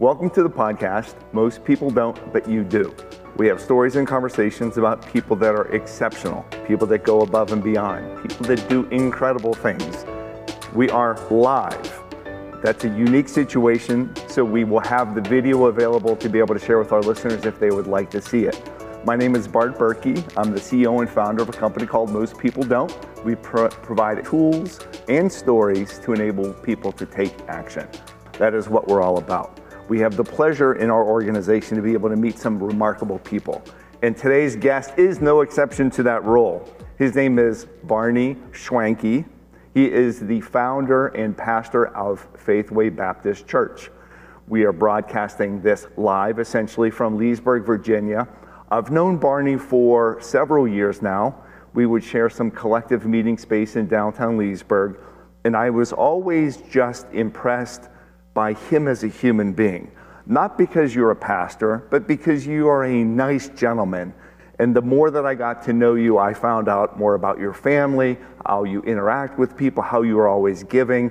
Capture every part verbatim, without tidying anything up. Welcome to the podcast, Most People Don't, But You Do. We have stories and conversations about people that are exceptional, people that go above and beyond, people that do incredible things. We are live. That's a unique situation, so we will have the video available to be able to share with our listeners if they would like to see it. My name is Bart Berkey. I'm the C E O and founder of a company called Most People Don't. We pro- provide tools and stories to enable people to take action. That is what we're all about. We have the pleasure in our organization to be able to meet some remarkable people. And today's guest is no exception to that rule. His name is Barney Schwanke. He is the founder and pastor of Faithway Baptist Church. We are broadcasting this live, essentially from Leesburg, Virginia. I've known Barney for several years now. We would share some collective meeting space in downtown Leesburg, and I was always just impressed by him as a human being. Not because you're a pastor, but because you are a nice gentleman. And the more that I got to know you, I found out more about your family, how you interact with people, how you are always giving,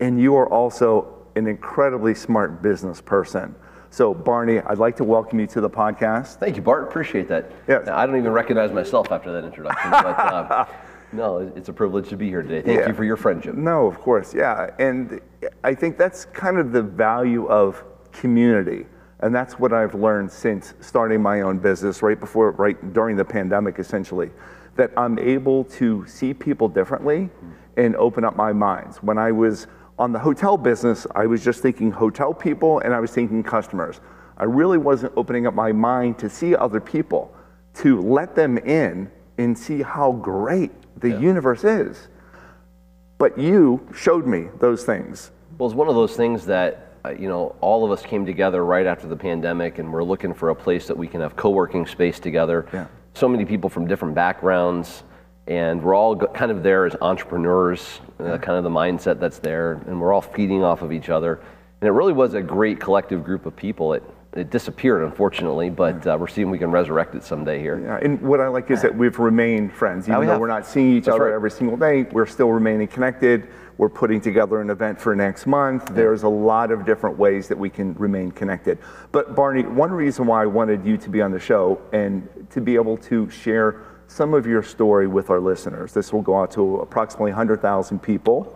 and you are also an incredibly smart business person. So Barney, I'd like to welcome you to the podcast. Thank you, Bart, appreciate that. Yes. Now, I don't even recognize myself after that introduction, but uh, no, it's a privilege to be here today. Thank yeah. you for your friendship. No, of course, yeah. And I think that's kind of the value of community. And that's what I've learned since starting my own business right before, right during the pandemic, essentially, that I'm able to see people differently and open up my minds. When I was on the hotel business, I was just thinking hotel people and I was thinking customers. I really wasn't opening up my mind to see other people, to let them in and see how great the yeah. universe is. But you showed me those things. Well, it's one of those things that, uh, you know, all of us came together right after the pandemic and we're looking for a place that we can have co-working space together. Yeah. So many people from different backgrounds, and we're all kind of there as entrepreneurs, yeah. uh, kind of the mindset that's there, and we're all feeding off of each other. And it really was a great collective group of people. It it disappeared, unfortunately, but uh, we're seeing we can resurrect it someday here. Yeah, and what I like is that we've remained friends. Even we though have. We're not seeing each That's other right. every single day, we're still remaining connected. We're putting together an event for next month. There's a lot of different ways that we can remain connected. But Barney, one reason why I wanted you to be on the show and to be able to share some of your story with our listeners. This will go out to approximately one hundred thousand people.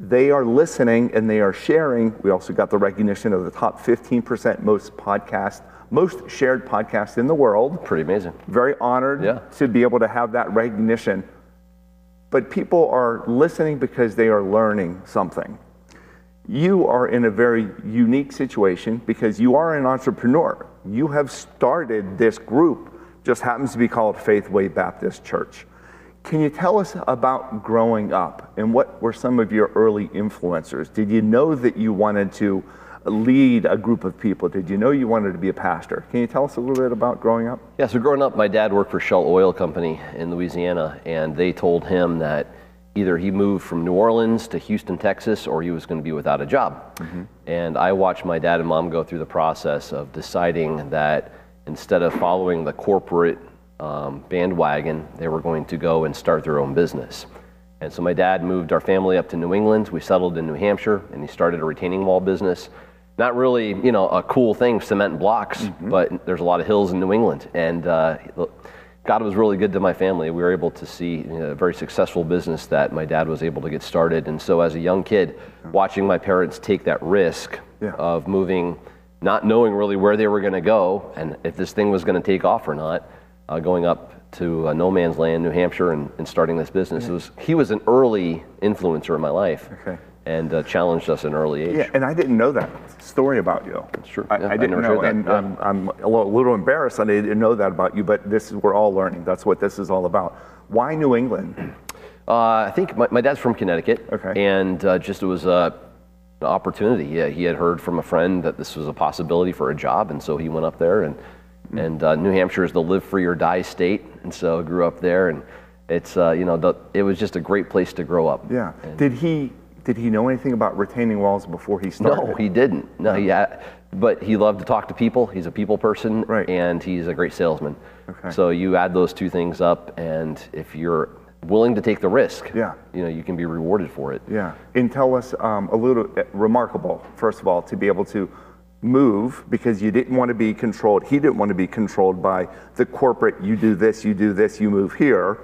They are listening and they are sharing. We also got the recognition of the top fifteen percent most podcast, most shared podcast in the world. Pretty amazing. Very honored yeah. to be able to have that recognition. But people are listening because they are learning something. You are in a very unique situation because you are an entrepreneur. You have started this group. Just happens to be called Faithway Baptist Church. Can you tell us about growing up and what were some of your early influencers? Did you know that you wanted to lead a group of people? Did you know you wanted to be a pastor? Can you tell us a little bit about growing up? Yeah, so growing up, my dad worked for Shell Oil Company in Louisiana, and they told him that either he moved from New Orleans to Houston, Texas, or he was going to be without a job. Mm-hmm. And I watched my dad and mom go through the process of deciding that instead of following the corporate um, bandwagon, they were going to go and start their own business. And so my dad moved our family up to New England. We settled in New Hampshire, and he started a retaining wall business. Not really, you know, a cool thing, cement and blocks, mm-hmm. but there's a lot of hills in New England. And uh, God was really good to my family. We were able to see, you know, a very successful business that my dad was able to get started. And so as a young kid, watching my parents take that risk yeah. of moving, not knowing really where they were going to go and if this thing was going to take off or not, uh, going up to uh, no man's land, New Hampshire, and, and starting this business. Yeah. It was, he was an early influencer in my life okay. and uh, challenged us at an early age. Yeah, and I didn't know that story about you. That's true. I, yeah, I didn't I know, and yeah. I'm, I'm a little embarrassed I didn't know that about you, but this is, we're all learning. That's what this is all about. Why New England? Uh, I think my, my dad's from Connecticut, okay. and uh, just it was a uh, opportunity. Yeah, he had heard from a friend that this was a possibility for a job, and so he went up there. And mm-hmm. and uh, New Hampshire is the live free or die state, and so I grew up there. And it's uh, you know the, it was just a great place to grow up. Yeah. And did he did he know anything about retaining walls before he started? No, he didn't. No, yeah, but he loved to talk to people. He's a people person, right. and he's a great salesman. Okay. So you add those two things up, and if you're willing to take the risk, yeah. you know, you can be rewarded for it. Yeah, and tell us um, a little, uh, remarkable, first of all, to be able to move because you didn't want to be controlled. He didn't want to be controlled by the corporate, you do this, you do this, you move here.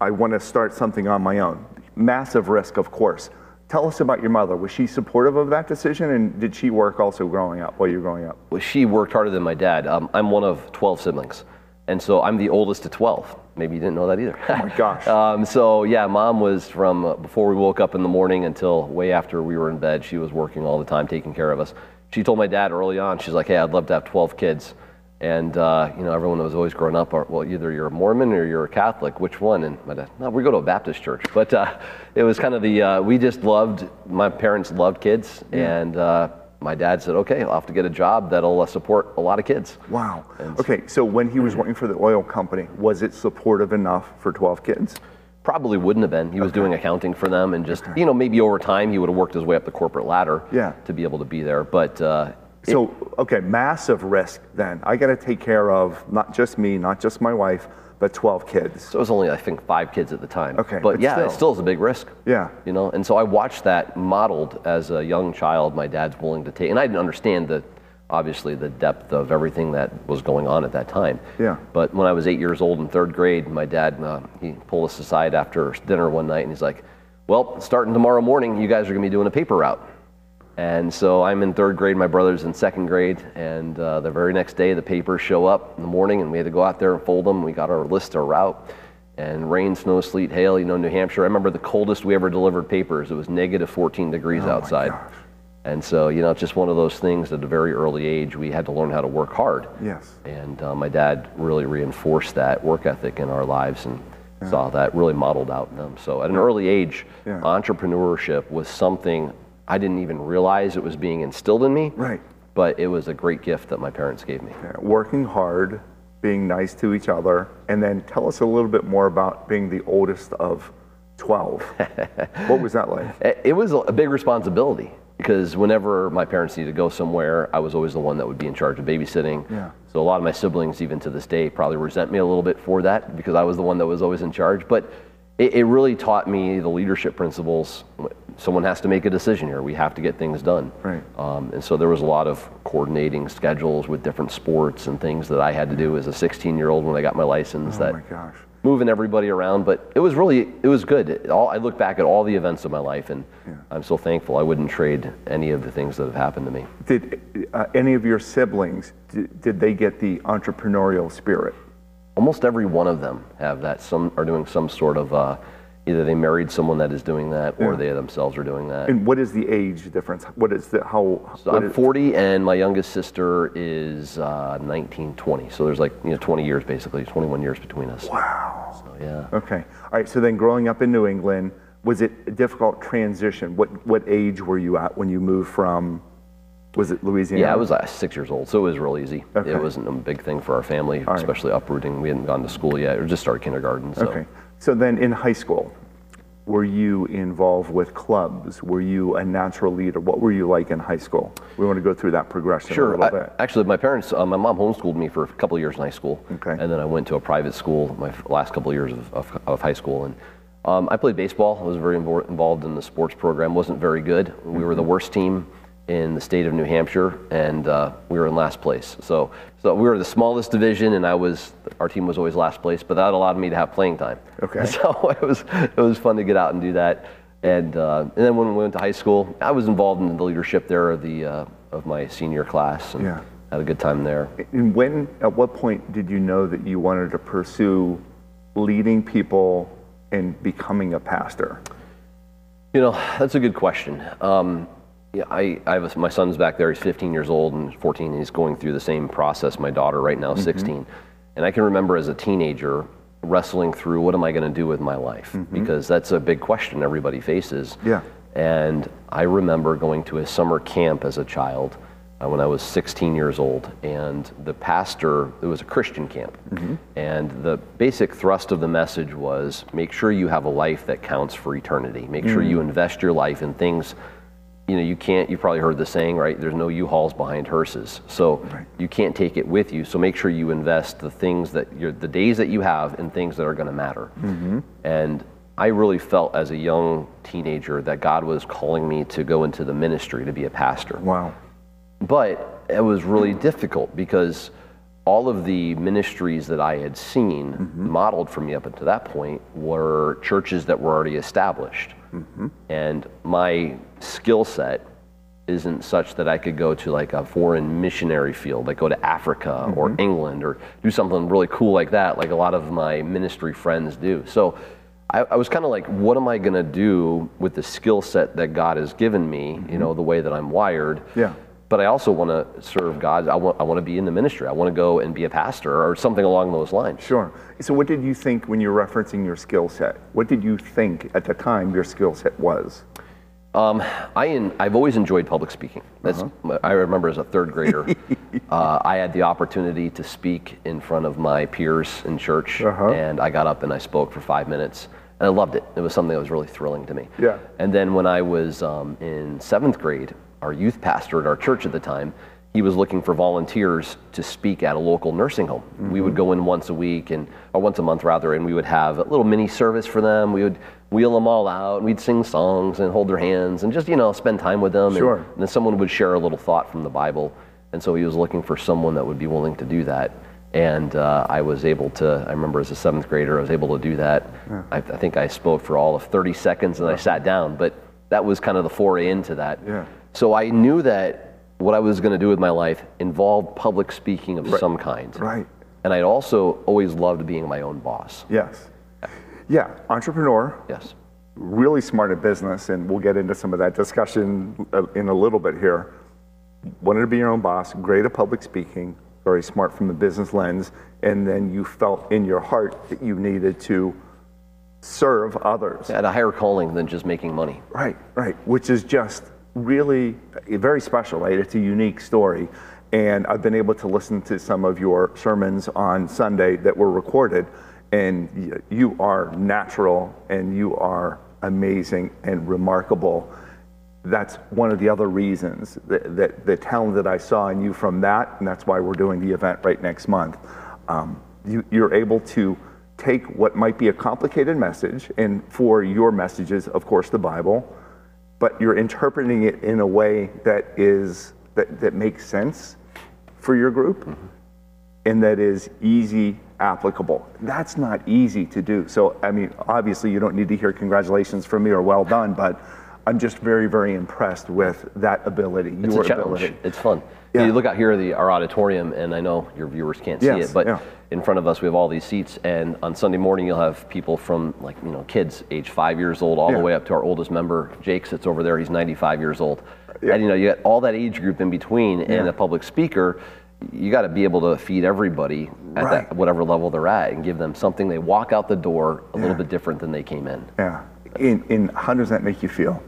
I want to start something on my own. Massive risk, of course. Tell us about your mother. Was she supportive of that decision, and did she work also growing up, while you were growing up? Well, she worked harder than my dad. Um, I'm one of twelve siblings, and so I'm the oldest of twelve. Maybe you didn't know that either. Oh my gosh. um, so yeah, Mom was from uh, before we woke up in the morning until way after we were in bed, she was working all the time, taking care of us. She told my dad early on, she's like, hey, I'd love to have twelve kids. And, uh, you know, everyone was always growing up, or, well, either you're a Mormon or you're a Catholic, which one? And my dad, no, we go to a Baptist church. But uh, it was kind of the, uh, we just loved, my parents loved kids. Yeah. And uh, my dad said, okay, I'll have to get a job that'll uh, support a lot of kids. Wow. And okay, so when he was working for the oil company, was it supportive enough for twelve kids? Probably wouldn't have been. He was okay. doing accounting for them, and just, okay. you know, maybe over time he would have worked his way up the corporate ladder yeah. to be able to be there. But, uh, So, okay, massive risk then. I gotta take care of not just me, not just my wife, but twelve kids. So it was only, I think, five kids at the time. Okay, but, but yeah, still. It still is a big risk. Yeah. You know, and so I watched that modeled as a young child, my dad's willing to take, and I didn't understand the, obviously the depth of everything that was going on at that time. Yeah. But when I was eight years old in third grade, my dad, uh, he pulled us aside after dinner one night and he's like, well, starting tomorrow morning, you guys are gonna be doing a paper route. And so I'm in third grade, my brother's in second grade, and uh, the very next day the papers show up in the morning and we had to go out there and fold them. We got our list, our route, and rain, snow, sleet, hail, you know, New Hampshire. I remember the coldest we ever delivered papers. It was negative fourteen degrees oh outside. And so, you know, it's just one of those things at a very early age, we had to learn how to work hard. Yes. And uh, my dad really reinforced that work ethic in our lives and yeah. saw that really modeled out in them. So at an early age, yeah. entrepreneurship was something I didn't even realize it was being instilled in me, right? But it was a great gift that my parents gave me. Yeah, working hard, being nice to each other, and then tell us a little bit more about being the oldest of twelve. What was that like? It was a big responsibility because whenever my parents needed to go somewhere, I was always the one that would be in charge of babysitting. Yeah. So a lot of my siblings, even to this day, probably resent me a little bit for that because I was the one that was always in charge. But it, it really taught me the leadership principles. Someone has to make a decision here. We have to get things done. Right. Um, and so there was a lot of coordinating schedules with different sports and things that I had to do as a sixteen-year-old when I got my license. Oh that my gosh. Moving everybody around, but it was really, it was good. It all, I look back at all the events of my life, and yeah. I'm so thankful. I wouldn't trade any of the things that have happened to me. Did uh, any of your siblings, did, did they get the entrepreneurial spirit? Almost every one of them have that. Some are doing some sort of uh, either they married someone that is doing that, or yeah. they themselves are doing that. And what is the age difference? What is the, how? So I'm forty, and my youngest sister is uh, nineteen, twenty. So there's like, you know, twenty years basically, twenty-one years between us. Wow. So yeah. Okay. All right. So then, growing up in New England, was it a difficult transition? What what age were you at when you moved from? Was it Louisiana? Yeah, I was uh, six years old, so it was real easy. Okay. It wasn't a big thing for our family, right. especially uprooting. We hadn't gone to school yet, or just started kindergarten. So. Okay. So then in high school, were you involved with clubs? Were you a natural leader? What were you like in high school? We want to go through that progression sure. a little I, bit. Actually, my parents, uh, my mom homeschooled me for a couple of years in high school. Okay. And then I went to a private school my last couple of years of, of, of high school. And um, I played baseball. I was very invo- involved in the sports program. Wasn't very good. We mm-hmm. were the worst team in the state of New Hampshire, and uh, we were in last place. So, so we were the smallest division, and I was our team was always last place. But that allowed me to have playing time. Okay. So it was it was fun to get out and do that. And uh, and then when we went to high school, I was involved in the leadership there of the uh, of my senior class. And yeah. Had a good time there. And when at what point did you know that you wanted to pursue leading people and becoming a pastor? You know, that's a good question. Um, Yeah, I, I have a, my son's back there, he's fifteen years old and fourteen, and he's going through the same process. My daughter right now, mm-hmm. sixteen. And I can remember as a teenager wrestling through, what am I gonna do with my life? Mm-hmm. Because that's a big question everybody faces. Yeah. And I remember going to a summer camp as a child uh, when I was sixteen years old, and the pastor, it was a Christian camp. Mm-hmm. And the basic thrust of the message was, make sure you have a life that counts for eternity. Make mm-hmm. sure you invest your life in things. You know, you can't, you probably heard the saying, right? There's no U-Hauls behind hearses. So right. you can't take it with you. So make sure you invest the things that you're, the days that you have in things that are gonna matter. Mm-hmm. And I really felt as a young teenager that God was calling me to go into the ministry, to be a pastor. Wow. But it was really difficult because all of the ministries that I had seen mm-hmm. modeled for me up until that point were churches that were already established. Mm-hmm. And my skill set isn't such that I could go to like a foreign missionary field, like go to Africa mm-hmm. or England or do something really cool like that, like a lot of my ministry friends do. So I, I was kind of like, what am I going to do with the skill set that God has given me, mm-hmm. you know, the way that I'm wired? Yeah. But I also want to serve God. I want I want to be in the ministry. I want to go and be a pastor or something along those lines. Sure. So what did you think when you're referencing your skill set? What did you think at the time your skill set was? Um, I in, I've always enjoyed public speaking. That's uh-huh. I remember as a third grader, uh, I had the opportunity to speak in front of my peers in church, uh-huh. and I got up and I spoke for five minutes. And I loved it. It was something that was really thrilling to me. Yeah. And then when I was um, in seventh grade, our youth pastor at our church at the time, he was looking for volunteers to speak at a local nursing home. Mm-hmm. We would go in once a week and or once a month rather, and we would have a little mini service for them. We would wheel them all out, and we'd sing songs and hold their hands and just, you know, spend time with them. Sure. And, and then someone would share a little thought from the Bible. And so he was looking for someone that would be willing to do that. And uh, I was able to, I remember as a seventh grader, I was able to do that. Yeah. I, I think I spoke for all of thirty seconds and yeah. I sat down, but that was kind of the foray into that. Yeah. So I knew that what I was going to do with my life involved public speaking of right. some kind. Right. And I'd also always loved being my own boss. Yes. Yeah. yeah. Entrepreneur. Yes. Really smart at business, and we'll get into some of that discussion in a little bit here. Wanted to be your own boss, great at public speaking, very smart from the business lens, and then you felt in your heart that you needed to serve others. At a higher calling than just making money. Right, right, which is just really very special, right? It's a unique story. And I've been able to listen to some of your sermons on Sunday that were recorded, and you are natural and you are amazing and remarkable. That's one of the other reasons that, that the talent that I saw in you from that, and that's why we're doing the event right next month. Um, you, you're able to take what might be a complicated message, and for your messages, of course, the Bible, but you're interpreting it in a way that is that, that makes sense for your group, mm-hmm. and that is easy applicable. That's not easy to do. So, I mean, obviously, you don't need to hear congratulations from me or well done, but I'm just very, very impressed with that ability. It's your a challenge. Ability. It's fun. Yeah. You look out here at the, our auditorium, and I know your viewers can't yes. see it, but yeah. in front of us we have all these seats, and on Sunday morning you'll have people from, like, you know, kids age five years old all yeah. the way up to our oldest member, Jake sits over there, he's ninety-five years old. Yeah. And, you know, you got all that age group in between, yeah. and a public speaker, you got to be able to feed everybody at right. that, whatever level they're at, and give them something. They walk out the door a yeah. little bit different than they came in. Yeah. In, in how does that make you feel?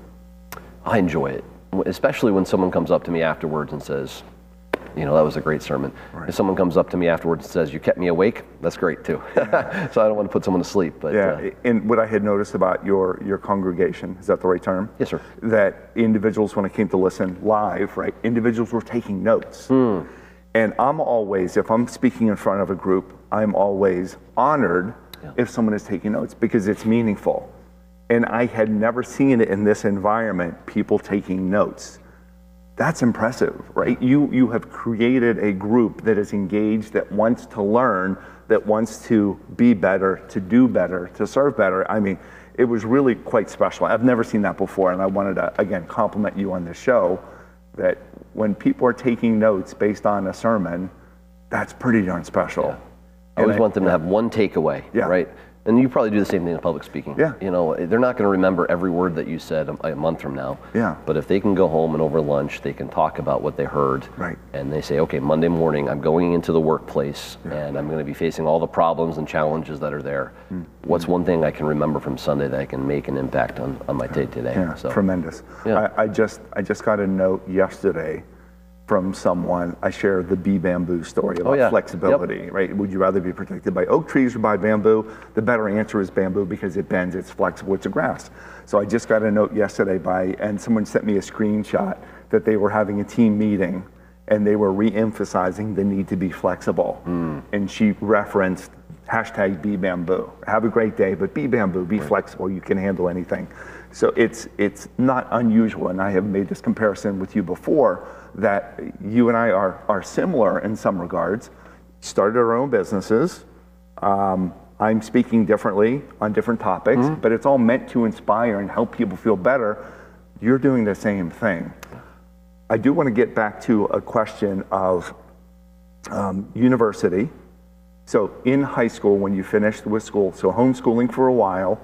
I enjoy it, especially when someone comes up to me afterwards and says, you know, that was a great sermon. Right. If someone comes up to me afterwards and says, you kept me awake, that's great too. Yeah. So I don't want to put someone to sleep. But yeah. Uh, and what I had noticed about your, your congregation, is that the right term? Yes, sir. That individuals, when I came to listen live, right, individuals were taking notes. Mm. And I'm always, if I'm speaking in front of a group, I'm always honored yeah. if someone is taking notes, because it's meaningful. And I had never seen it in this environment, people taking notes. That's impressive, right? You you have created a group that is engaged, that wants to learn, that wants to be better, to do better, to serve better. I mean, it was really quite special. I've never seen that before, and I wanted to, again, compliment you on the show, that when people are taking notes based on a sermon, that's pretty darn special. Yeah. I always I, want them to have one takeaway, yeah. right? And you probably do the same thing in public speaking. Yeah. You know, they're not going to remember every word that you said a, a month from now. Yeah. But if they can go home and over lunch, they can talk about what they heard. Right. And they say, okay, Monday morning, I'm going into the workplace yeah. and I'm going to be facing all the problems and challenges that are there. Mm. What's one thing I can remember from Sunday that I can make an impact on, on my day today? Yeah, so, tremendous. Yeah. I, I just I just got a note yesterday from someone. I shared the bee bamboo story about oh, yeah. flexibility, yep. right? Would you rather be protected by oak trees or by bamboo? The better answer is bamboo, because it bends, it's flexible, it's a grass. So I just got a note yesterday by, and someone sent me a screenshot that they were having a team meeting and they were re-emphasizing the need to be flexible. Mm. And she referenced hashtag be bamboo. Have a great day, but be bamboo, be right. flexible, you can handle anything. So it's it's not unusual, and I have made this comparison with you before, that you and I are, are similar in some regards. Started our own businesses. Um, I'm speaking differently on different topics, mm-hmm. but it's all meant to inspire and help people feel better. You're doing the same thing. I do want to get back to a question of um, university. So in high school, when you finished with school, so homeschooling for a while,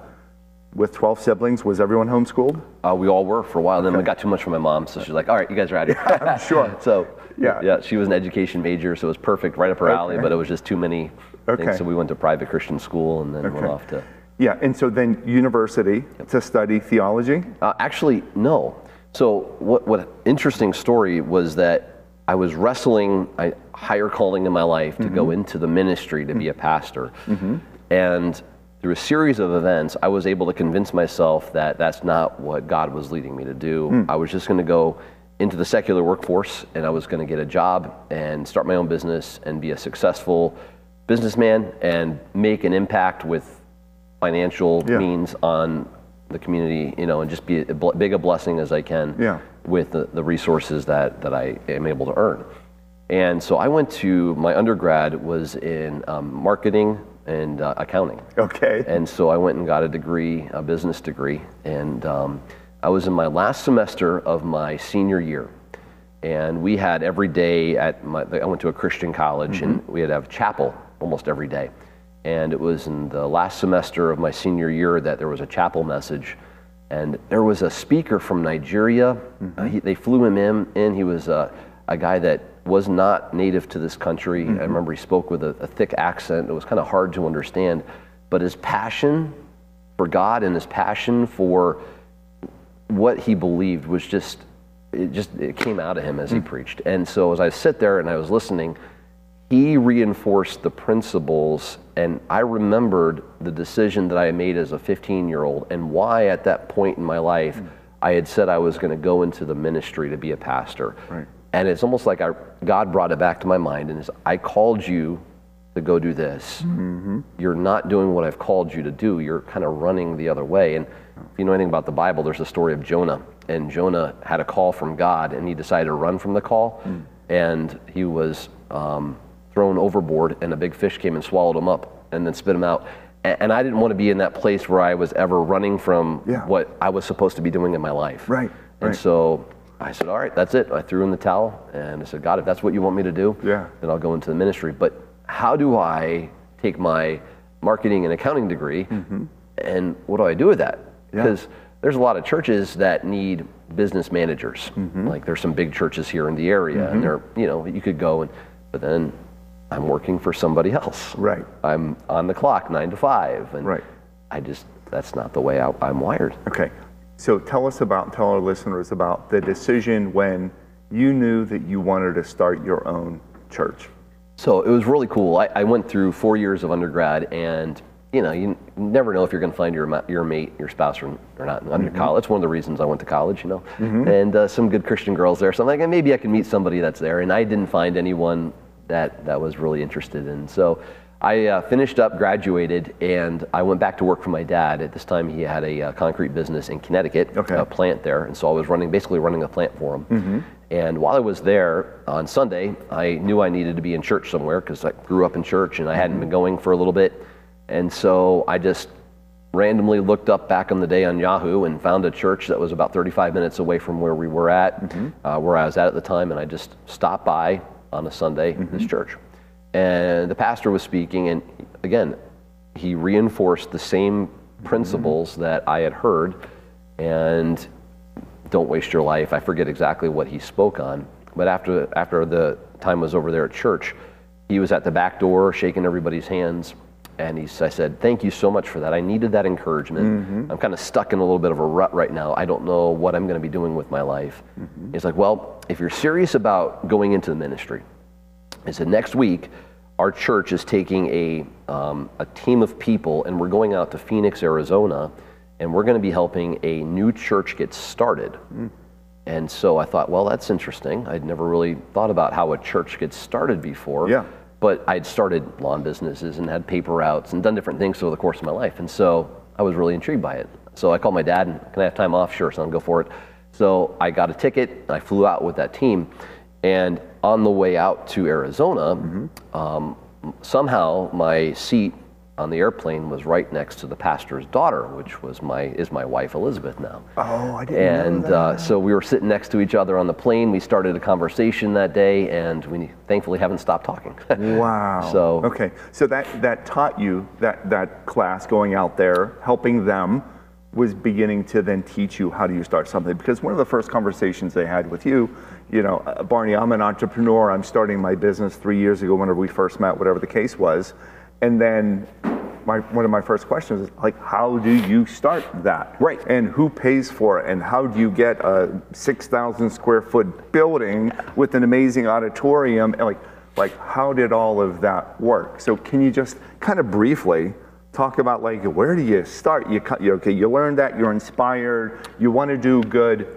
with twelve siblings, was everyone homeschooled? Uh, we all were for a while. Then okay. we got too much from my mom, so she's like, all right, you guys are out of here. Yeah, I'm sure. So yeah. yeah, she was an education major, so it was perfect, right up her okay. alley, but it was just too many okay. things. So we went to private Christian school and then okay. went off to... Yeah, and so then university yep. to study theology? Uh, actually, no. So what, what an interesting story was that I was wrestling a higher calling in my life to mm-hmm. go into the ministry to mm-hmm. be a pastor. Mm-hmm. And through a series of events, I was able to convince myself that that's not what God was leading me to do. Mm. I was just going to go into the secular workforce, and I was going to get a job and start my own business and be a successful businessman and make an impact with financial yeah. means on the community, you know, and just be as big a blessing as I can yeah. with the, the resources that, that I am able to earn. And so I went to, my undergrad was in um, marketing and uh, accounting. Okay. And so I went and got a degree, a business degree, and um, I was in my last semester of my senior year. And we had every day at my, I went to a Christian college, mm-hmm. and we had to have chapel almost every day. And it was in the last semester of my senior year that there was a chapel message. And there was a speaker from Nigeria. Mm-hmm. uh, he, they flew him in, in. He was uh, a guy that was not native to this country. Mm-hmm. I remember he spoke with a, a thick accent. It was kind of hard to understand, but his passion for God and his passion for what he believed was just, it just it came out of him as mm-hmm. he preached. And so as I sit there and I was listening, he reinforced the principles, and I remembered the decision that I made as a fifteen-year-old and why at that point in my life mm-hmm. I had said I was going to go into the ministry to be a pastor. Right. And it's almost like I, God brought it back to my mind and is, I called you to go do this. Mm-hmm. You're not doing what I've called you to do. You're kind of running the other way. And if you know anything about the Bible, there's a story of Jonah. And Jonah had a call from God, and he decided to run from the call. Mm. And he was um, thrown overboard, and a big fish came and swallowed him up and then spit him out. And, and I didn't want to be in that place where I was ever running from yeah. what I was supposed to be doing in my life. Right. And right. so... I said, all right, that's it. I threw in the towel, and I said, God, if that's what you want me to do, yeah. then I'll go into the ministry. But how do I take my marketing and accounting degree, mm-hmm. and what do I do with that? Because yeah. there's a lot of churches that need business managers. Mm-hmm. Like there's some big churches here in the area, mm-hmm. and they're, you know, you could go, and but then I'm working for somebody else. Right. I'm on the clock, nine to five, and right. I just, that's not the way I, I'm wired. Okay. So tell us about, tell our listeners about the decision when you knew that you wanted to start your own church. So it was really cool. I, I went through four years of undergrad, and you know, you never know if you're going to find your your mate, your spouse, or, or not under mm-hmm. college. It's one of the reasons I went to college, you know, mm-hmm. and uh, some good Christian girls there. So I'm like, hey, maybe I can meet somebody that's there, and I didn't find anyone that that was really interested in. So I uh, finished up, graduated, and I went back to work for my dad. At this time, he had a uh, concrete business in Connecticut, okay. a plant there, and so I was running, basically running a plant for him. Mm-hmm. And while I was there on Sunday, I knew I needed to be in church somewhere because I grew up in church and I mm-hmm. hadn't been going for a little bit. And so I just randomly looked up back on the day on Yahoo and found a church that was about thirty-five minutes away from where we were at, mm-hmm. uh, where I was at at the time, and I just stopped by on a Sunday, mm-hmm. this church. And the pastor was speaking, and again, he reinforced the same principles mm-hmm. that I had heard, and don't waste your life. I forget exactly what he spoke on, but after after the time was over there at church, he was at the back door shaking everybody's hands, and he, I said, thank you so much for that. I needed that encouragement. Mm-hmm. I'm kind of stuck in a little bit of a rut right now. I don't know what I'm going to be doing with my life. Mm-hmm. He's like, well, if you're serious about going into the ministry, I said, next week, our church is taking a um, a team of people, and we're going out to Phoenix, Arizona, and we're going to be helping a new church get started. Mm. And so I thought, well, that's interesting. I'd never really thought about how a church gets started before. Yeah. But I'd started lawn businesses and had paper routes and done different things over the course of my life. And so I was really intrigued by it. So I called my dad and, can I have time off? Sure, son, go for it. So I got a ticket and I flew out with that team. And on the way out to Arizona, mm-hmm. um, somehow my seat on the airplane was right next to the pastor's daughter, which was my is my wife, Elizabeth, now. Oh, I didn't and, know that. And uh, so we were sitting next to each other on the plane. We started a conversation that day, and we thankfully haven't stopped talking. Wow. So okay, so that, that taught you, that, that class going out there, helping them, was beginning to then teach you how do you start something. Because one of the first conversations they had with you, you know, Barney, I'm an entrepreneur. I'm starting my business three years ago whenever we first met, whatever the case was. And then my, one of my first questions is, like, how do you start that? Right. And who pays for it? And how do you get a six thousand square foot building with an amazing auditorium? And like, like, how did all of that work? So can you just kind of briefly talk about, like, where do you start? You, you okay, you learned that, you're inspired, you want to do good.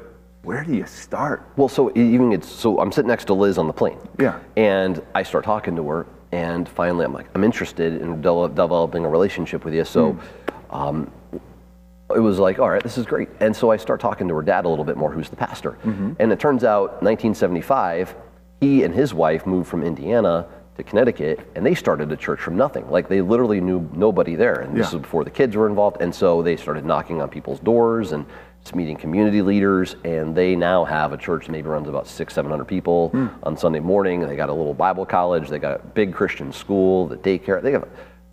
Where do you start? Well, so even it's, so I'm sitting next to Liz on the plane. Yeah. And I start talking to her. And finally, I'm like, I'm interested in de- developing a relationship with you. So mm. um, it was like, all right, this is great. And so I start talking to her dad a little bit more, who's the pastor. Mm-hmm. And it turns out, nineteen seventy-five, he and his wife moved from Indiana to Connecticut, and they started a church from nothing. Like, they literally knew nobody there. And yeah. this was before the kids were involved. And so they started knocking on people's doors and just meeting community leaders, and they now have a church that maybe runs about six, seven hundred people mm. on Sunday morning. They got a little Bible college, they got a big Christian school, the daycare. They have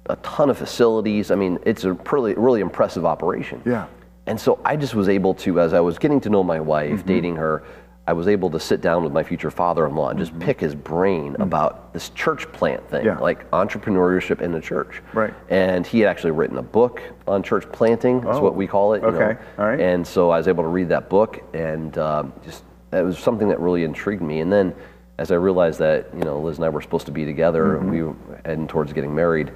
a ton of facilities. I mean, it's a really, really impressive operation. Yeah. And so I just was able to, as I was getting to know my wife, mm-hmm. dating her, I was able to sit down with my future father-in-law and just mm-hmm. pick his brain mm-hmm. about this church plant thing, yeah. like entrepreneurship in the church. Right. And he had actually written a book on church planting, that's oh. what we call it. You okay, know? All right. And so I was able to read that book, and um, just, that was something that really intrigued me. And then as I realized that, you know, Liz and I were supposed to be together, mm-hmm. we were heading towards getting married,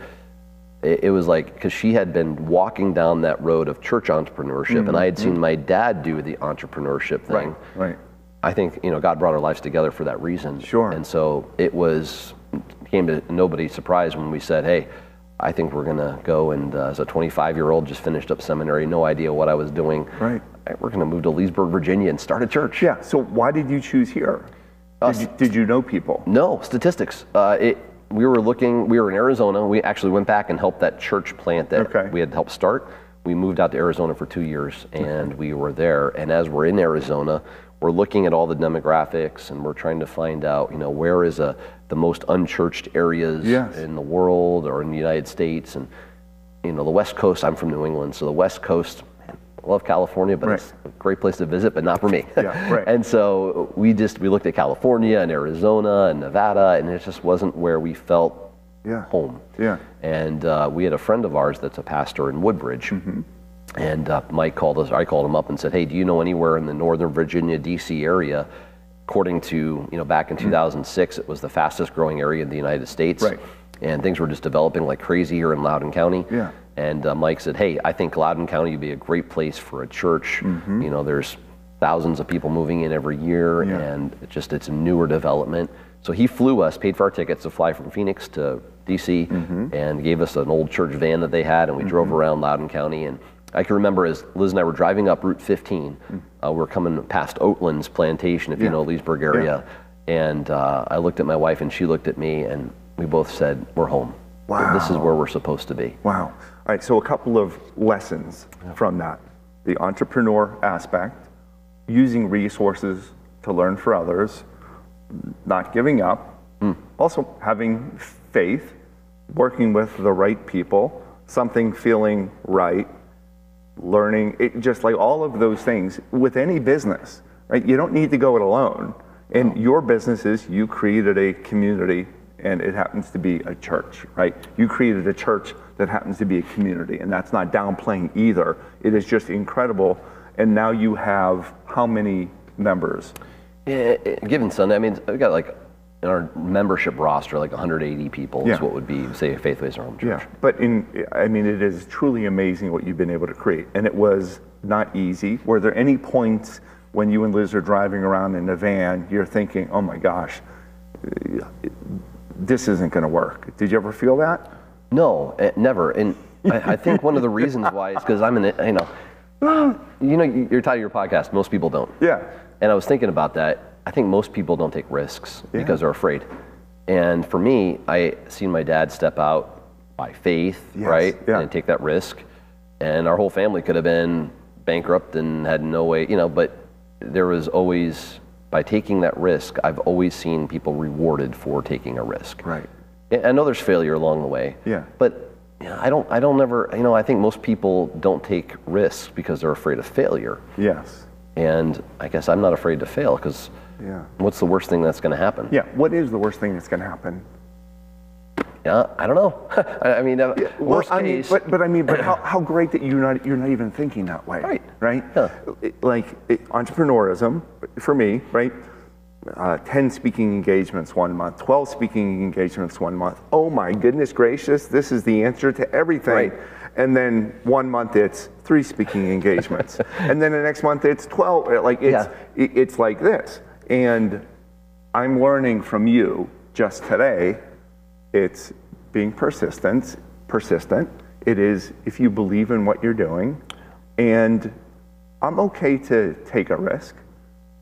it, it was like, because she had been walking down that road of church entrepreneurship, mm-hmm. and I had seen mm-hmm. my dad do the entrepreneurship thing. Right, right. I think, you know, God brought our lives together for that reason. Sure. And so it was, came to nobody's surprise when we said, hey, I think we're going to go and, uh, as a twenty-five-year-old, just finished up seminary, no idea what I was doing. Right. We're going to move to Leesburg, Virginia and start a church. Yeah. So why did you choose here? Uh, did, you, did you know people? No, statistics. Uh, it, we were looking, we were in Arizona. We actually went back and helped that church plant that okay. we had helped start. We moved out to Arizona for two years and we were there. And as we're in Arizona, we're looking at all the demographics, and we're trying to find out, you know, where is a, the most unchurched areas yes. in the world or in the United States. And, you know, the West Coast, I'm from New England, so the West Coast, man, I love California, but right. it's a great place to visit, but not for me. Yeah, right. And so we just, we looked at California and Arizona and Nevada, and it just wasn't where we felt yeah. home. Yeah. And uh, we had a friend of ours that's a pastor in Woodbridge. Mm-hmm. And uh, Mike called us, I called him up and said, hey, do you know anywhere in the Northern Virginia, D C area? According to, you know, back in two thousand six, it was the fastest growing area in the United States. Right. And things were just developing like crazy here in Loudoun County. Yeah. And uh, Mike said, hey, I think Loudoun County would be a great place for a church. Mm-hmm. You know, there's thousands of people moving in every year yeah. and it just, it's a newer development. So he flew us, paid for our tickets to fly from Phoenix to D C mm-hmm. and gave us an old church van that they had, and we mm-hmm. drove around Loudoun County. And I can remember as Liz and I were driving up Route fifteen, mm. uh, we were coming past Oatlands Plantation, if yeah. you know Leesburg area, yeah. and uh, I looked at my wife and she looked at me and we both said, we're home. Wow. This is where we're supposed to be. Wow. All right, so a couple of lessons yeah. from that. The entrepreneur aspect, using resources to learn for others, not giving up, mm. also having faith, working with the right people, something feeling right, learning, it just like all of those things with any business, right? You don't need to go it alone. And no. your business is, you created a community and it happens to be a church, right? You created a church that happens to be a community, and that's not downplaying either. It is just incredible. And now you have how many members? Yeah, given Sunday, I mean, we got like in our membership roster, like one hundred eighty people yeah. is what would be, say, Faithway's Home Church. Yeah, but in, I mean, it is truly amazing what you've been able to create, and it was not easy. Were there any points when you and Liz are driving around in a van, you're thinking, oh my gosh, this isn't going to work. Did you ever feel that? No, it, never. And I, I think one of the reasons why is because I'm in it, you know, you know, you're tired of your podcast. Most people don't. Yeah. And I was thinking about that. I think most people don't take risks yeah. because they're afraid. And for me, I seen my dad step out by faith, yes. right? Yeah. And take that risk. And our whole family could have been bankrupt and had no way, you know, but there was always, by taking that risk, I've always seen people rewarded for taking a risk. Right. I know there's failure along the way. Yeah. But you know, I don't, I don't ever, you know, I think most people don't take risks because they're afraid of failure. Yes. And I guess I'm not afraid to fail because yeah. what's the worst thing that's going to happen? Yeah. What is the worst thing that's going to happen? Yeah, I don't know. I mean, uh, yeah, well, worst I case. Mean, but, but I mean, but how, how great that you're not, you're not even thinking that way. Right. Right? Yeah. It, like it, entrepreneurism, for me, right? Uh, ten speaking engagements one month, twelve speaking engagements one month. Oh my goodness gracious, this is the answer to everything. Right. And then one month it's three speaking engagements. And then the next month it's twelve. Like it's, yeah. it, it's like this. And I'm learning from you just today. It's being persistent, persistent. It is if you believe in what you're doing, and I'm okay to take a risk,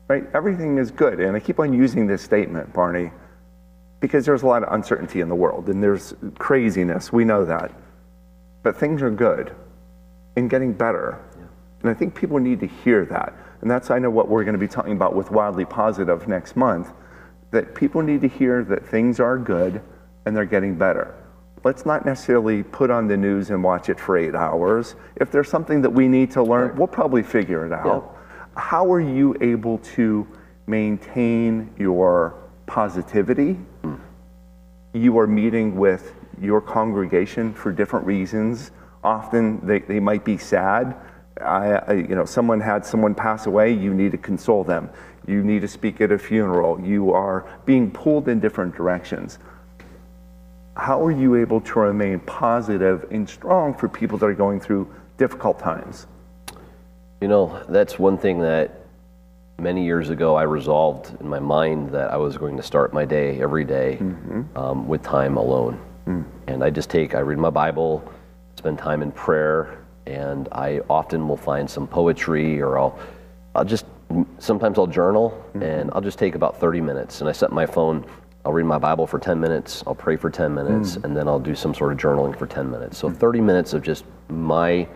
right? Everything is good. And I keep on using this statement, Barney, because there's a lot of uncertainty in the world and there's craziness, we know that. But things are good and getting better. Yeah. And I think people need to hear that. And that's, I know what we're gonna be talking about with Wildly Positive next month, that people need to hear that things are good and they're getting better. Let's not necessarily put on the news and watch it for eight hours. If there's something that we need to learn, we'll probably figure it out. Yeah. How are you able to maintain your positivity? Mm. You are meeting with your congregation for different reasons. Often they, they might be sad. I, I, you know, someone had someone pass away, you need to console them. You need to speak at a funeral. You are being pulled in different directions. How are you able to remain positive and strong for people that are going through difficult times? You know, that's one thing that many years ago I resolved in my mind that I was going to start my day every day mm-hmm. um, with time alone. Mm. And I just take, I read my Bible, spend time in prayer, and I often will find some poetry or I'll, I'll just, sometimes I'll journal mm-hmm. and I'll just take about thirty minutes and I set my phone. I'll read my Bible for ten minutes, I'll pray for ten minutes, mm. and then I'll do some sort of journaling for ten minutes. So mm. thirty minutes of just my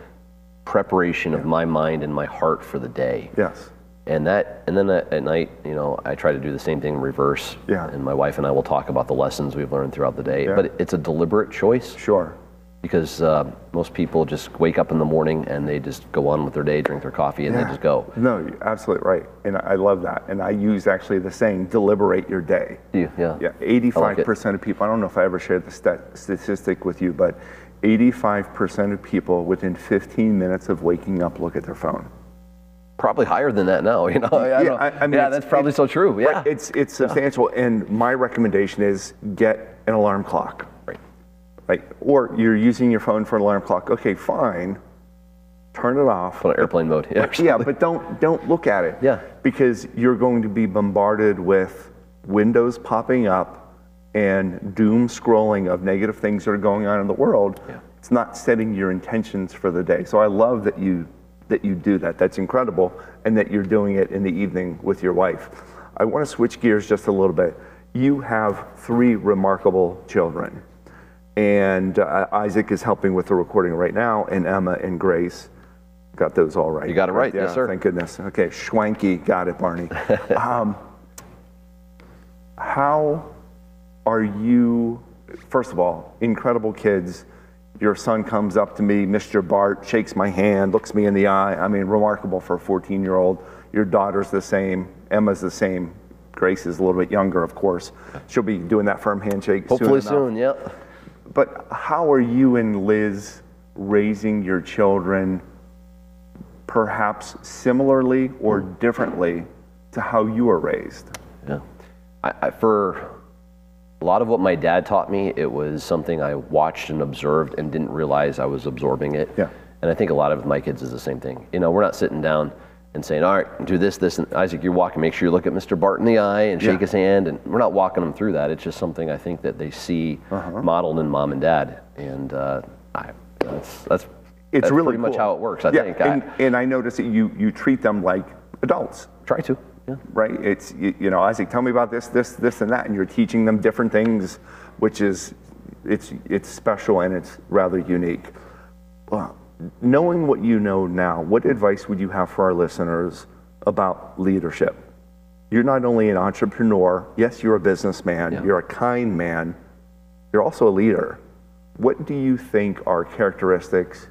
preparation yeah. of my mind and my heart for the day. Yes. And that, and then at night, you know, I try to do the same thing in reverse. Yeah. And my wife and I will talk about the lessons we've learned throughout the day, yeah. but it's a deliberate choice. Sure. Because uh, most people just wake up in the morning and they just go on with their day, drink their coffee, and yeah. they just go. No, you're absolutely right. And I love that. And I use actually the saying, deliberate your day. Yeah. Yeah. yeah. eighty-five percent like of people, I don't know if I ever shared the stat- statistic with you, but eighty-five percent of people within fifteen minutes of waking up look at their phone. Probably higher than that now, you know? I yeah, I, I mean, yeah that's probably so true. Yeah. Right, it's it's yeah. substantial. And my recommendation is get an alarm clock. Right. Or you're using your phone for an alarm clock. Okay, fine. Turn it off. Put on airplane mode. Yeah, yeah, but don't don't look at it. Yeah. Because you're going to be bombarded with windows popping up and doom scrolling of negative things that are going on in the world. Yeah. It's not setting your intentions for the day. So I love that you that you do that. That's incredible. And that you're doing it in the evening with your wife. I want to switch gears just a little bit. You have three remarkable children. And uh, Isaac is helping with the recording right now, and Emma and Grace. Got those all right. You got it right, right? Yeah, yes sir. Thank goodness. Okay, Schwanke, got it, Barney. um, how are you, first of all, incredible kids. Your son comes up to me, Mister Bart, shakes my hand, looks me in the eye. I mean, remarkable for a fourteen-year-old. Your daughter's the same, Emma's the same. Grace is a little bit younger, of course. She'll be doing that firm handshake hopefully soon, soon yep. But how are you and Liz raising your children perhaps similarly or differently to how you were raised? Yeah, I, I, for a lot of what my dad taught me, it was something I watched and observed and didn't realize I was absorbing it. Yeah. And I think a lot of my kids is the same thing. You know, we're not sitting down and saying, all right, do this, this, and Isaac, you're walking, make sure you look at Mister Bart in the eye and shake yeah. his hand. And we're not walking them through that. It's just something I think that they see uh-huh. modeled in mom and dad. And uh, I, that's, that's, it's that's really pretty cool. much how it works, I yeah. think. And I, and I notice that you, you treat them like adults. Try to. Yeah. Right? It's, you, you know, Isaac, tell me about this, this, this, and that. And you're teaching them different things, which is, it's, it's special and it's rather unique. Wow. Knowing what you know now, what advice would you have for our listeners about leadership? You're not only an entrepreneur, yes, you're a businessman, yeah. you're a kind man, you're also a leader. What do you think are characteristics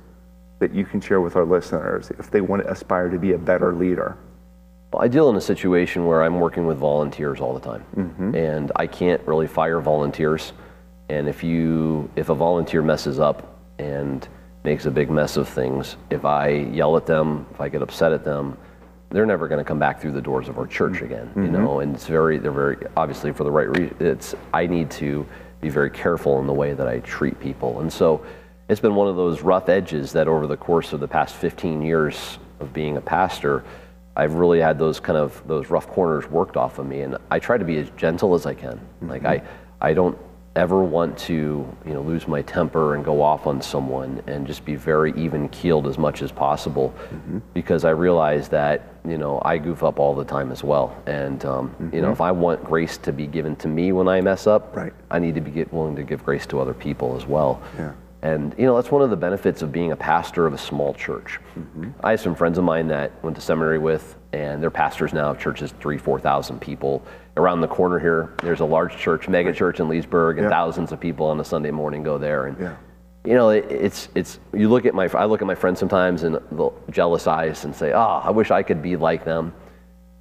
that you can share with our listeners if they want to aspire to be a better leader? Well, I deal in a situation where I'm working with volunteers all the time, mm-hmm. and I can't really fire volunteers. And if you, if a volunteer messes up and makes a big mess of things, if I yell at them, if I get upset at them, they're never going to come back through the doors of our church again, mm-hmm. you know, and it's very, they're very, obviously for the right reason, it's, I need to be very careful in the way that I treat people. And so it's been one of those rough edges that over the course of the past fifteen years of being a pastor, I've really had those kind of, those rough corners worked off of me, and I try to be as gentle as I can. Mm-hmm. Like I, I don't ever want to, you know, lose my temper and go off on someone, and just be very even keeled as much as possible, mm-hmm. because I realize that, you know, I goof up all the time as well. And, um, mm-hmm. you know, if I want grace to be given to me when I mess up, right. I need to be get willing to give grace to other people as well. Yeah. And, you know, that's one of the benefits of being a pastor of a small church. Mm-hmm. I have some friends of mine that went to seminary with, and they're pastors now of churches, three, four thousand people. Around the corner here, there's a large church, mega church in Leesburg, and yeah. thousands of people on a Sunday morning go there. And, yeah. you know, it, it's, it's, you look at my, I look at my friends sometimes in jealous eyes and say, oh, I wish I could be like them.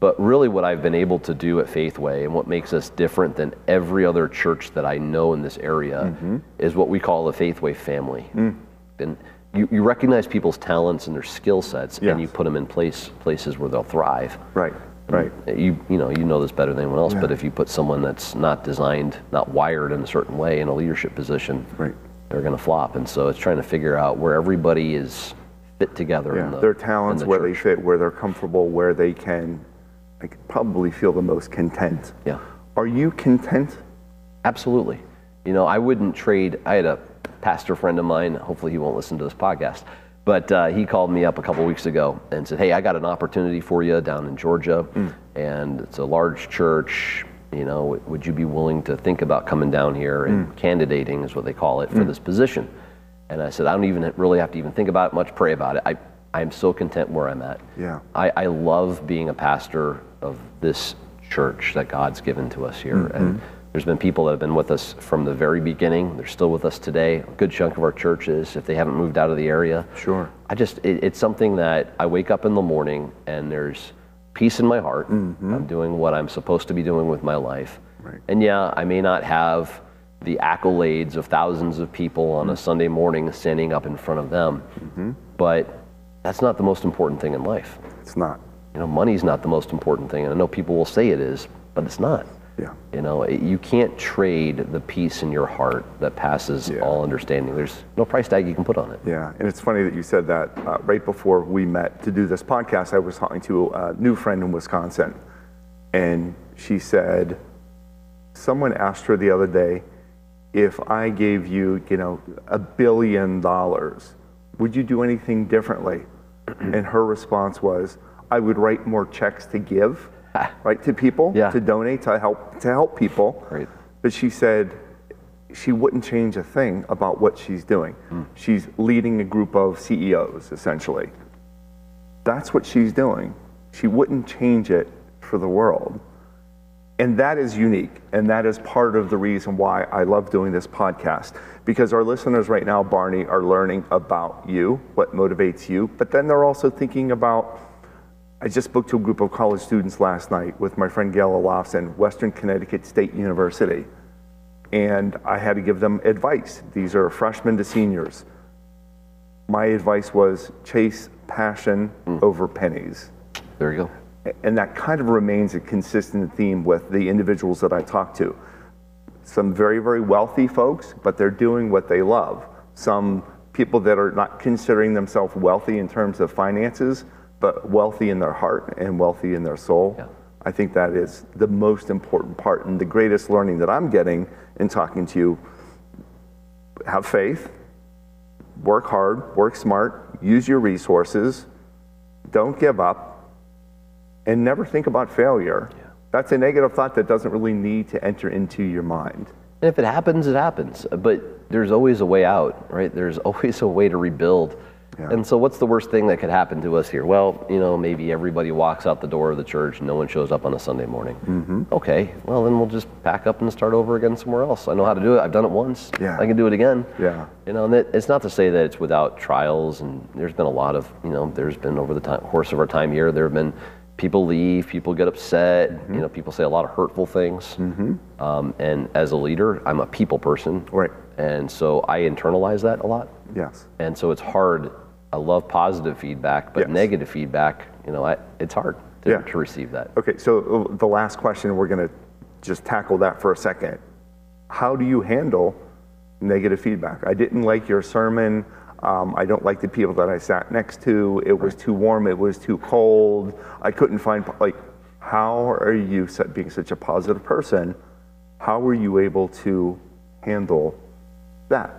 But really what I've been able to do at Faithway, and what makes us different than every other church that I know in this area, mm-hmm. is what we call the Faithway family. Mm. And you, you recognize people's talents and their skill sets, yes. and you put them in place places where they'll thrive. Right, right. You, you know, you know this better than anyone else, yeah. but if you put someone that's not designed, not wired in a certain way in a leadership position, right. they're gonna flop. And so it's trying to figure out where everybody is fit together. Yeah. In the, their talents, in the where church. They fit, where they're comfortable, where they can, I could probably feel the most content. Yeah. Are you content? Absolutely. You know, I wouldn't trade, I had a pastor friend of mine, hopefully he won't listen to this podcast, but uh, he called me up a couple weeks ago and said, hey, I got an opportunity for you down in Georgia, mm. and it's a large church, you know, would you be willing to think about coming down here and mm. candidating is what they call it for mm. this position? And I said, I don't even really have to even think about it much, pray about it. I, I'm so content where I'm at. Yeah. I, I love being a pastor of this church that God's given to us here. Mm-hmm. And there's been people that have been with us from the very beginning. They're still with us today. A good chunk of our church is, if they haven't moved out of the area. Sure. I just, it, it's something that I wake up in the morning and there's peace in my heart. Mm-hmm. I'm doing what I'm supposed to be doing with my life. Right. And yeah, I may not have the accolades of thousands of people on mm-hmm. a Sunday morning standing up in front of them, mm-hmm. but that's not the most important thing in life. It's not. You know, money's not the most important thing, and I know people will say it is, but it's not. Yeah. You know, it, you can't trade the peace in your heart that passes yeah. all understanding. There's no price tag you can put on it. Yeah, and it's funny that you said that. Uh, right before we met to do this podcast, I was talking to a new friend in Wisconsin, and she said, someone asked her the other day, if I gave you, you know, a billion dollars, would you do anything differently? And her response was, I would write more checks to give, right, to people, yeah. to donate, to help, to help people. Right. But she said she wouldn't change a thing about what she's doing. Mm. She's leading a group of C E Os, essentially. That's what she's doing. She wouldn't change it for the world. And that is unique, and that is part of the reason why I love doing this podcast, because our listeners right now, Barney, are learning about you, what motivates you, but then they're also thinking about, I just spoke to a group of college students last night with my friend Gail Olofsson, Western Connecticut State University, and I had to give them advice. These are freshmen to seniors. My advice was chase passion mm. over pennies. There you go. And that kind of remains a consistent theme with the individuals that I talk to. Some very, very wealthy folks, but they're doing what they love. Some people that are not considering themselves wealthy in terms of finances, but wealthy in their heart and wealthy in their soul. Yeah. I think that is the most important part and the greatest learning that I'm getting in talking to you. Have faith, work hard, work smart, use your resources, don't give up, and never think about failure. Yeah. That's a negative thought that doesn't really need to enter into your mind. And if it happens, it happens, but there's always a way out, right? There's always a way to rebuild. Yeah. And so what's the worst thing that could happen to us here? Well, you know, maybe everybody walks out the door of the church and no one shows up on a Sunday morning. Mm-hmm. Okay, well, then we'll just pack up and start over again somewhere else. I know how to do it. I've done it once. Yeah. I can do it again. Yeah. You know, and it, it's not to say that it's without trials, and there's been a lot of, you know, there's been over the time, course of our time here, there have been people leave, people get upset, mm-hmm. you know, people say a lot of hurtful things. Mm-hmm. Um, and as a leader, I'm a people person. Right. And so I internalize that a lot. Yes. And so it's hard. I love positive feedback, but yes. negative feedback, you know, I, it's hard to, yeah. to receive that. Okay, so the last question, we're gonna just tackle that for a second. How do you handle negative feedback? I didn't like your sermon. Um, I don't like the people that I sat next to. It was too warm, it was too cold. I couldn't find, like, how are you, being such a positive person, how were you able to handle that?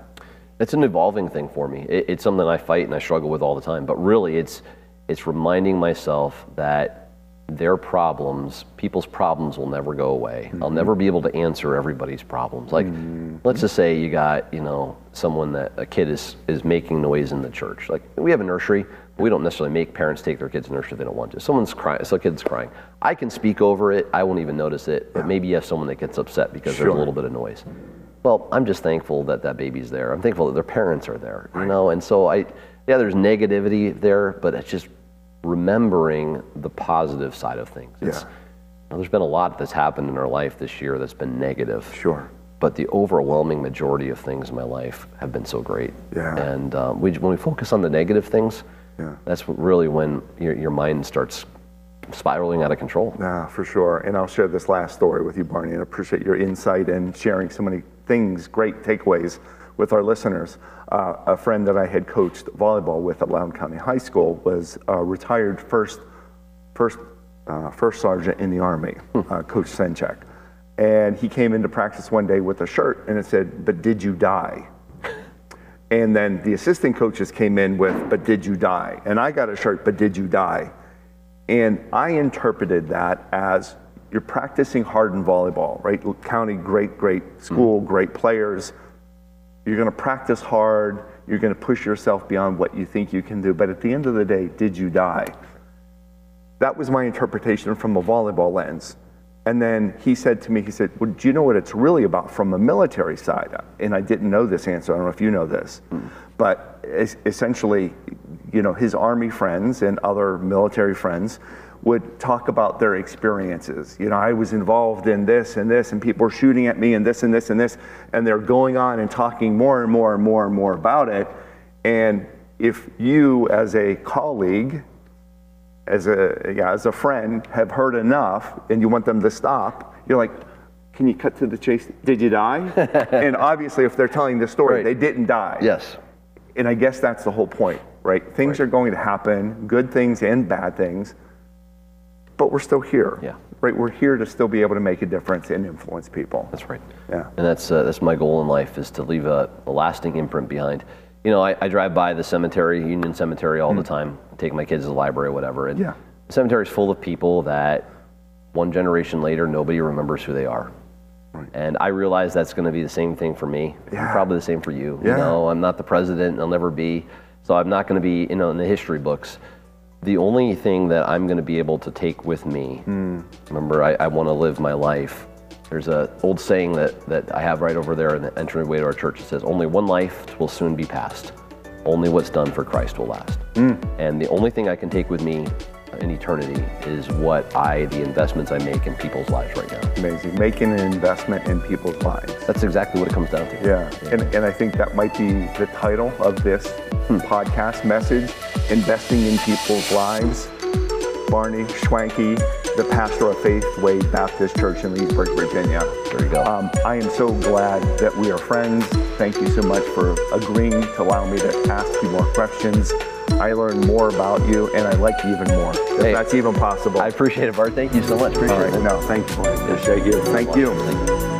It's an evolving thing for me. It, it's something I fight and I struggle with all the time, but really it's it's reminding myself that their problems, people's problems will never go away. Mm-hmm. I'll never be able to answer everybody's problems. Like, mm-hmm. let's just say you got, you know, someone that, a kid is, is making noise in the church. Like, we have a nursery, but we don't necessarily make parents take their kids to nursery if they don't want to. Someone's crying, so a kid's crying. I can speak over it, I won't even notice it, but yeah. maybe you have someone that gets upset because sure. there's a little bit of noise. Well, I'm just thankful that that baby's there. I'm thankful that their parents are there, you know? And so I, yeah, there's negativity there, but it's just remembering the positive side of things. It's, yeah. you know, there's been a lot that's happened in our life this year that's been negative. Sure. But the overwhelming majority of things in my life have been so great. Yeah. And um, we, when we focus on the negative things, yeah. that's really when your, your mind starts spiraling out of control. Yeah, for sure. And I'll share this last story with you, Barney, and I appreciate your insight and sharing so many things, great takeaways with our listeners. Uh, a friend that I had coached volleyball with at Loudoun County High School was a retired first first, uh, first sergeant in the Army, uh, Coach Senchak. And he came into practice one day with a shirt and it said, "But did you die?" And then the assistant coaches came in with, "But did you die?" And I got a shirt, "But did you die?" And I interpreted that as, you're practicing hard in volleyball, right? County, great, great school, mm-hmm. great players. You're gonna practice hard. You're gonna push yourself beyond what you think you can do. But at the end of the day, did you die? That was my interpretation from a volleyball lens. And then he said to me, he said, "Well, do you know what it's really about from a military side?" And I didn't know this answer. I don't know if you know this, mm-hmm. but essentially, you know, his Army friends and other military friends would talk about their experiences. You know, I was involved in this and this, and people were shooting at me and this and this and this, and they're going on and talking more and more and more and more about it. And if you, as a colleague, as a yeah, as a friend, have heard enough and you want them to stop, you're like, "Can you cut to the chase? Did you die?" And obviously, if they're telling the story, right. they didn't die. Yes. And I guess that's the whole point, right? Things right. are going to happen, good things and bad things. But we're still here, yeah. right? We're here to still be able to make a difference and influence people. That's right. Yeah. And that's uh, that's my goal in life, is to leave a, a lasting imprint behind. You know, I, I drive by the cemetery, Union Cemetery, all mm. the time. I take my kids to the library, whatever. And yeah. the cemetery's full of people that one generation later, nobody remembers who they are. Right. And I realize that's going to be the same thing for me. Yeah. Probably the same for you. Yeah. You know, I'm not the president, I'll never be. So I'm not going to be, you know, in the history books. The only thing that I'm going to be able to take with me, mm. remember, I, I want to live my life. There's an old saying that, that I have right over there in the entryway to our church. It says, "Only one life will soon be passed. Only what's done for Christ will last." Mm. And the only thing I can take with me in eternity is what I, the investments I make in people's lives right now. Amazing. Making an investment in people's lives. That's exactly what it comes down to. Yeah, yeah. And, and I think that might be the title of this hmm. podcast message. Investing in People's Lives. Barney Schwanke, the pastor of Faithway Baptist Church in Leesburg, Virginia. There you go. Um, I am so glad that we are friends. Thank you so much for agreeing to allow me to ask you more questions. I learn more about you, and I like you even more, if hey, that's even possible. I appreciate it, Bart. Thank you so much. Appreciate All right. it. No, thank you. Appreciate you. Thank you. Thank you.